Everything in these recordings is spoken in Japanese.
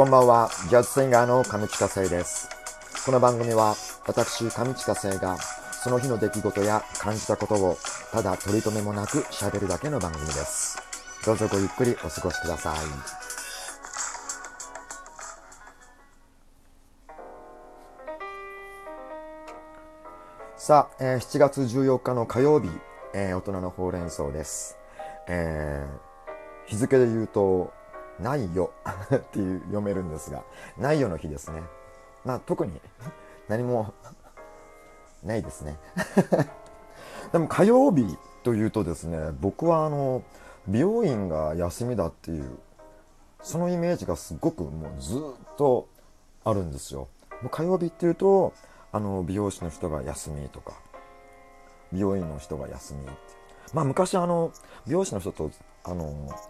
こんばんは、ジャズシンガーの上地佳生です。この番組は私上地佳生がその日の出来事や感じたことをただ取り留めもなく喋るだけの番組です。どうぞごゆっくりお過ごしください。さあ、7月14日の火曜日、大人のほうれん草です。日付で言うと、ないよっていう読めるんですが、ないよの日ですね。まあ特に何もないですね。でも火曜日というとですね、僕は美容院が休みだっていう、そのイメージがすごくもうずっとあるんですよ。もう火曜日っていうと、美容師の人が休みとか、美容院の人が休みって。まあ昔美容師の人と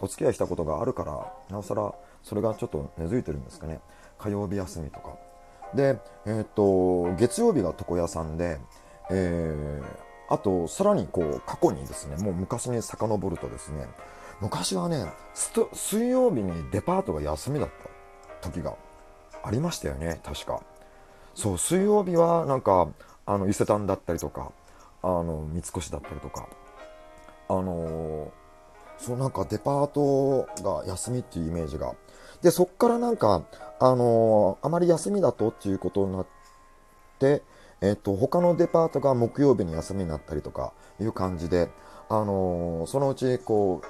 お付き合いしたことがあるから、なおさらそれがちょっと根付いてるんですかね。火曜日休みとか。で、月曜日が床屋さんで、あとさらにこう過去にですね、もう昔に遡るとですね、昔はね、水曜日にデパートが休みだった時がありましたよね、確か。そう、水曜日はなんか伊勢丹だったりとか三越だったりとかそうなんかデパートが休みっていうイメージがで、そっからなんかあまり休みだとっていうことになって他のデパートが木曜日に休みになったりとかいう感じでそのうちこ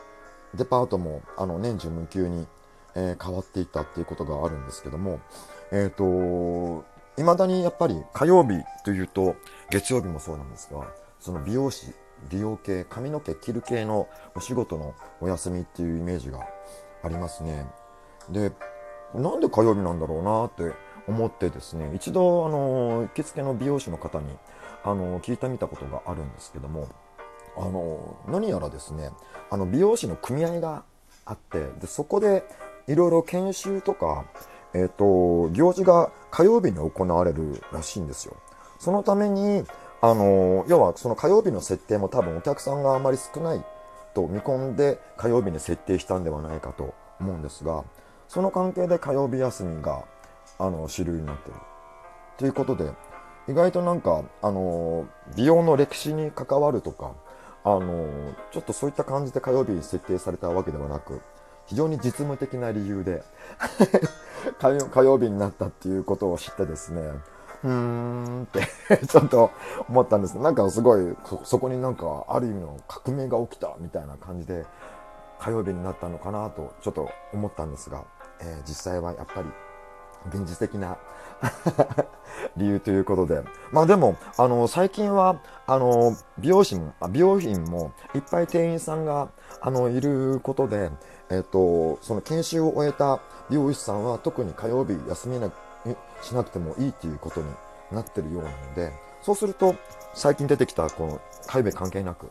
うデパートも年中無休に、変わっていったっていうことがあるんですけども未だにやっぱり火曜日というと月曜日もそうなんですが、その美容師、美容系、髪の毛切る系のお仕事のお休みっていうイメージがありますね。で、なんで火曜日なんだろうなって思ってですね、一度行きつけの美容師の方に聞いてみたことがあるんですけども、何やらですね、美容師の組合があって、でそこでいろいろ研修とか行事が火曜日に行われるらしいんですよ。そのために、要はその火曜日の設定も多分お客さんがあまり少ないと見込んで火曜日に設定したんではないかと思うんですが、その関係で火曜日休みが、主流になってる。ということで、意外となんか、美容の歴史に関わるとか、ちょっとそういった感じで火曜日に設定されたわけではなく、非常に実務的な理由で火曜日になったっていうことを知ってですね、ってちょっと思ったんです。なんかすごいそこになんかある意味の革命が起きたみたいな感じで火曜日になったのかなとちょっと思ったんですが、実際はやっぱり現実的な理由ということで、まあでも最近は美容院もいっぱい店員さんがいることで、その研修を終えた美容師さんは特に火曜日休みしなくてもいいということになってるようなので、そうすると最近出てきたこの火曜日関係なく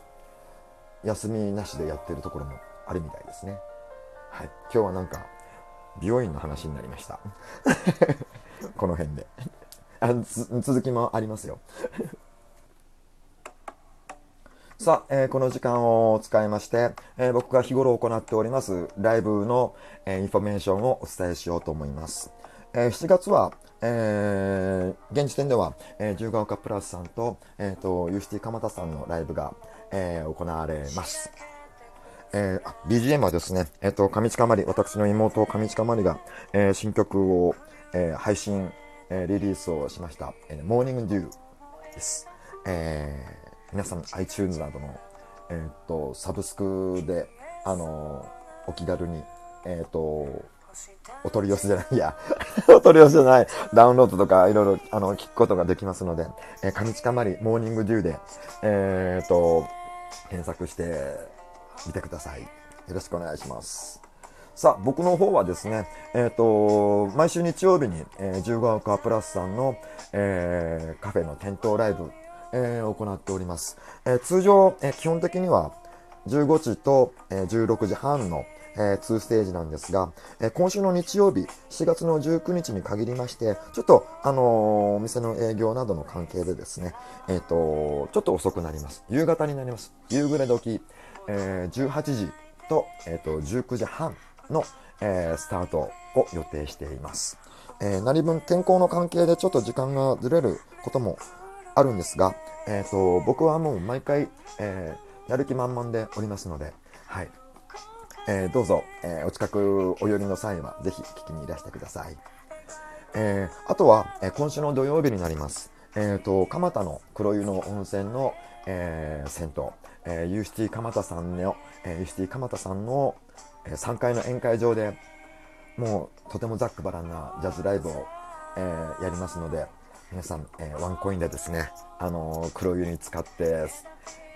休みなしでやってるところもあるみたいですね。はい、今日はなんか美容院の話になりました。この辺で続きもありますよ。さあ、この時間を使いまして、僕が日頃行っておりますライブの、インフォメーションをお伝えしようと思います。7月は、現時点では、自由が丘プラスさんと、UCT 蒲田さんのライブが、行われます。BGM はですね、上地かまり、私の妹上地かまりが、新曲を、配信、リリースをしました、モーニングデューです。皆さん iTunes などの、サブスクで、お気軽に、お取り寄せじゃない、お取り寄せじゃない、ダウンロードとかいろいろ、聞くことができますので、上地かまり、モーニングデューで、検索して、見てください。よろしくお願いします。さあ、僕の方はですね、毎週日曜日に、自由が丘プラスさんの、カフェの店頭ライブ、を行っております。通常、基本的には15時と、16時半の、2ステージなんですが、今週の日曜日、7月の19日に限りまして、ちょっと、お店の営業などの関係でですね、ちょっと遅くなります。夕方になります。夕暮れ時。18時と、19時半の、スタートを予定しています。何分健康の関係でちょっと時間がずれることもあるんですが、僕はもう毎回、やる気満々でおりますので、はい。どうぞ、お近くお寄りの際はぜひ聞きにいらしてください。あとは、今週の土曜日になります。蒲田の黒湯の温泉の、銭湯、ユーシティ蒲田さんの、3階の宴会場でもうとてもざっくばらんなジャズライブを、やりますので、皆さん、ワンコインでですね、黒湯に使って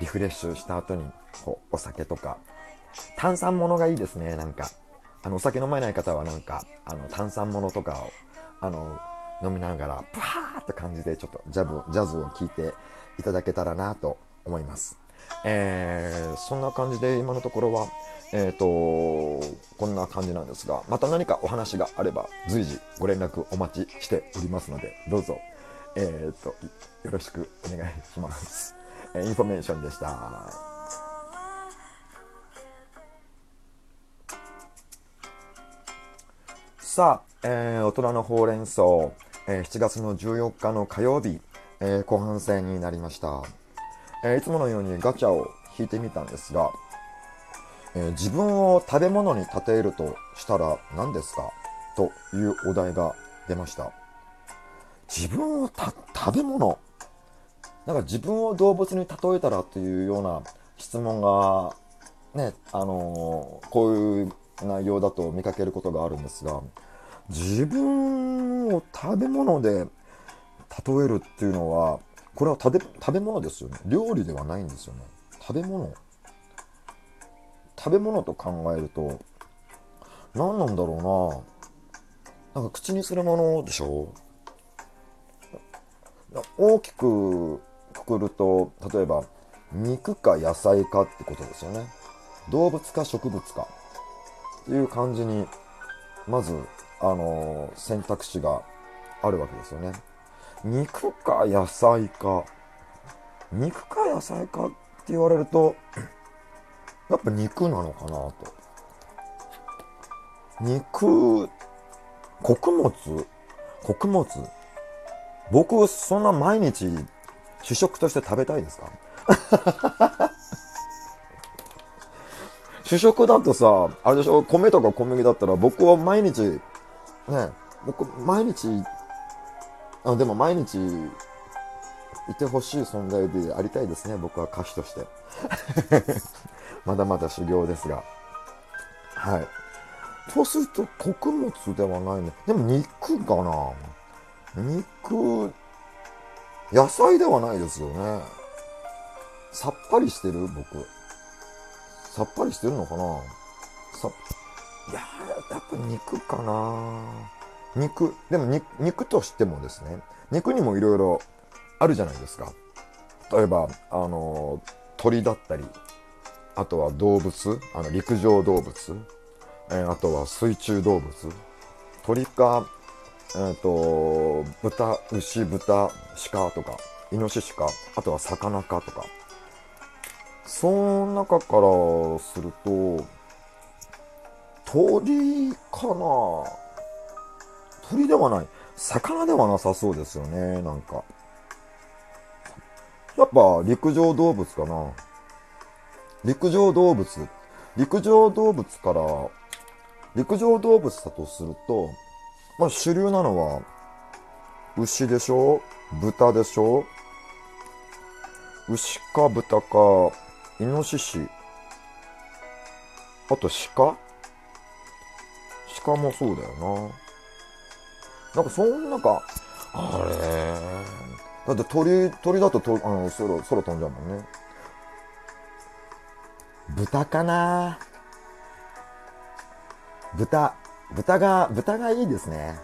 リフレッシュした後にこうお酒とか炭酸物がいいですね。なんかお酒飲まない方はなんか炭酸物とかを飲みながらパーって感じでちょっとジャズを聴いていただけたらなと思います。そんな感じで今のところは、こんな感じなんですが、また何かお話があれば随時ご連絡お待ちしておりますので、どうぞ、よろしくお願いします。インフォメーションでした。さあ、大人のほうれん草、7月の14日の火曜日、後半戦になりました。いつものようにガチャを引いてみたんですが、自分を食べ物に例えるとしたら何ですかというお題が出ました。自分を食べ物、なんか自分を動物に例えたらというような質問がね、こういう内容だと見かけることがあるんですが、自分を食べ物で例えるっていうのは、これは食べ物ですよね。料理ではないんですよね。食べ物と考えると何なんだろうな。なんか口にするものでしょ。大きくくくると、例えば肉か野菜かってことですよね。動物か植物かっていう感じに、まず、選択肢があるわけですよね。肉か野菜かって言われると、やっぱ肉なのかなと。穀物。僕、そんな毎日主食として食べたいですか？主食だとさ、あれでしょ、米とか小麦だったら、僕は毎日、ね、でも毎日、いてほしい存在でありたいですね、僕は歌手として。まだまだ修行ですが。はい。そうすると、穀物ではないね。でも肉かな。野菜ではないですよね。さっぱりしてる、僕。さっぱりしてるのかな。やっぱ肉かな。でも 肉としてもですね、肉にもいろいろあるじゃないですか。例えば、鳥だったり、あとは動物、陸上動物、あとは水中動物、鳥か、豚、牛、豚、鹿とか、イノシシか、あとは魚かとか、その中からすると、鳥かな。鳥ではない。魚ではなさそうですよね、なんか。やっぱ陸上動物かな。陸上動物だとすると、まあ主流なのは、牛でしょ、豚でしょ、牛か豚か、イノシシ、あと鹿もそうだよな。なんかそんなか、あれだって鳥だと空飛んじゃうもんね。豚かな。豚がいいですね。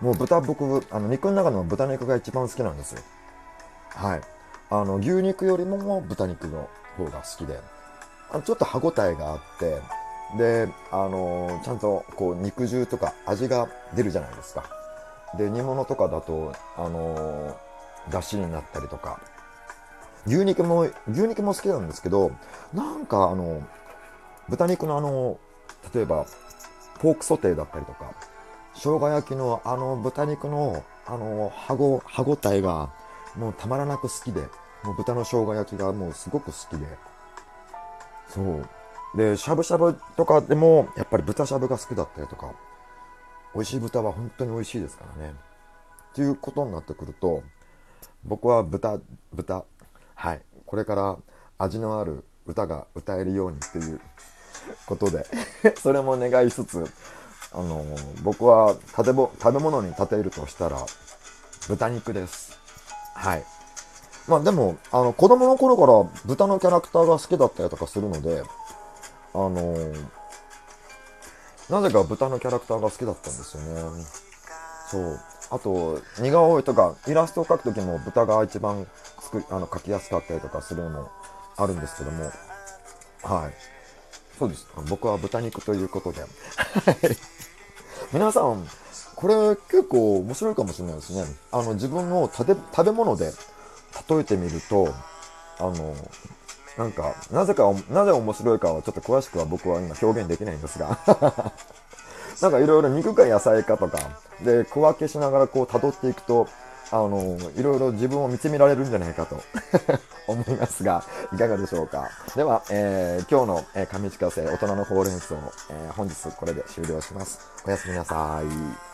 もう僕肉の中でも豚肉が一番好きなんですよ。はい。牛肉よりも豚肉の方が好きで、ちょっと歯ごたえがあって、で、ちゃんとこう肉汁とか味が出るじゃないですか。で、煮物とかだと、出汁になったりとか、牛肉も好きなんですけど、なんか豚肉の例えば、ポークソテーだったりとか、生姜焼きのあの豚肉のあの歯ごたえがもうたまらなく好きで、もう豚の生姜焼きがもうすごく好きで、そうでしゃぶしゃぶとかでもやっぱり豚しゃぶが好きだったりとか、美味しい豚は本当に美味しいですからね。っていうことになってくると、僕は豚、はい、これから味のある歌が歌えるようにっていうことでそれも願いつつ、僕は食べ物に例えるとしたら豚肉です。はい。まあでも子供の頃から豚のキャラクターが好きだったりとかするので、なぜか豚のキャラクターが好きだったんですよね。そう。あと似顔絵とかイラストを描くときも豚が一番描きやすかったりとかするのもあるんですけども、はい、そうです。僕は豚肉ということで皆さんこれ結構面白いかもしれないですね。自分を食べ物で例えてみると、なんかなぜ面白いかはちょっと詳しくは僕は今表現できないんですがなんかいろいろ肉か野菜かとかで小分けしながらこう辿っていくと、いろいろ自分を見つめられるんじゃないかと思いますが、いかがでしょうか。では、今日の上近生大人のほうれん草、本日これで終了します。おやすみなさい。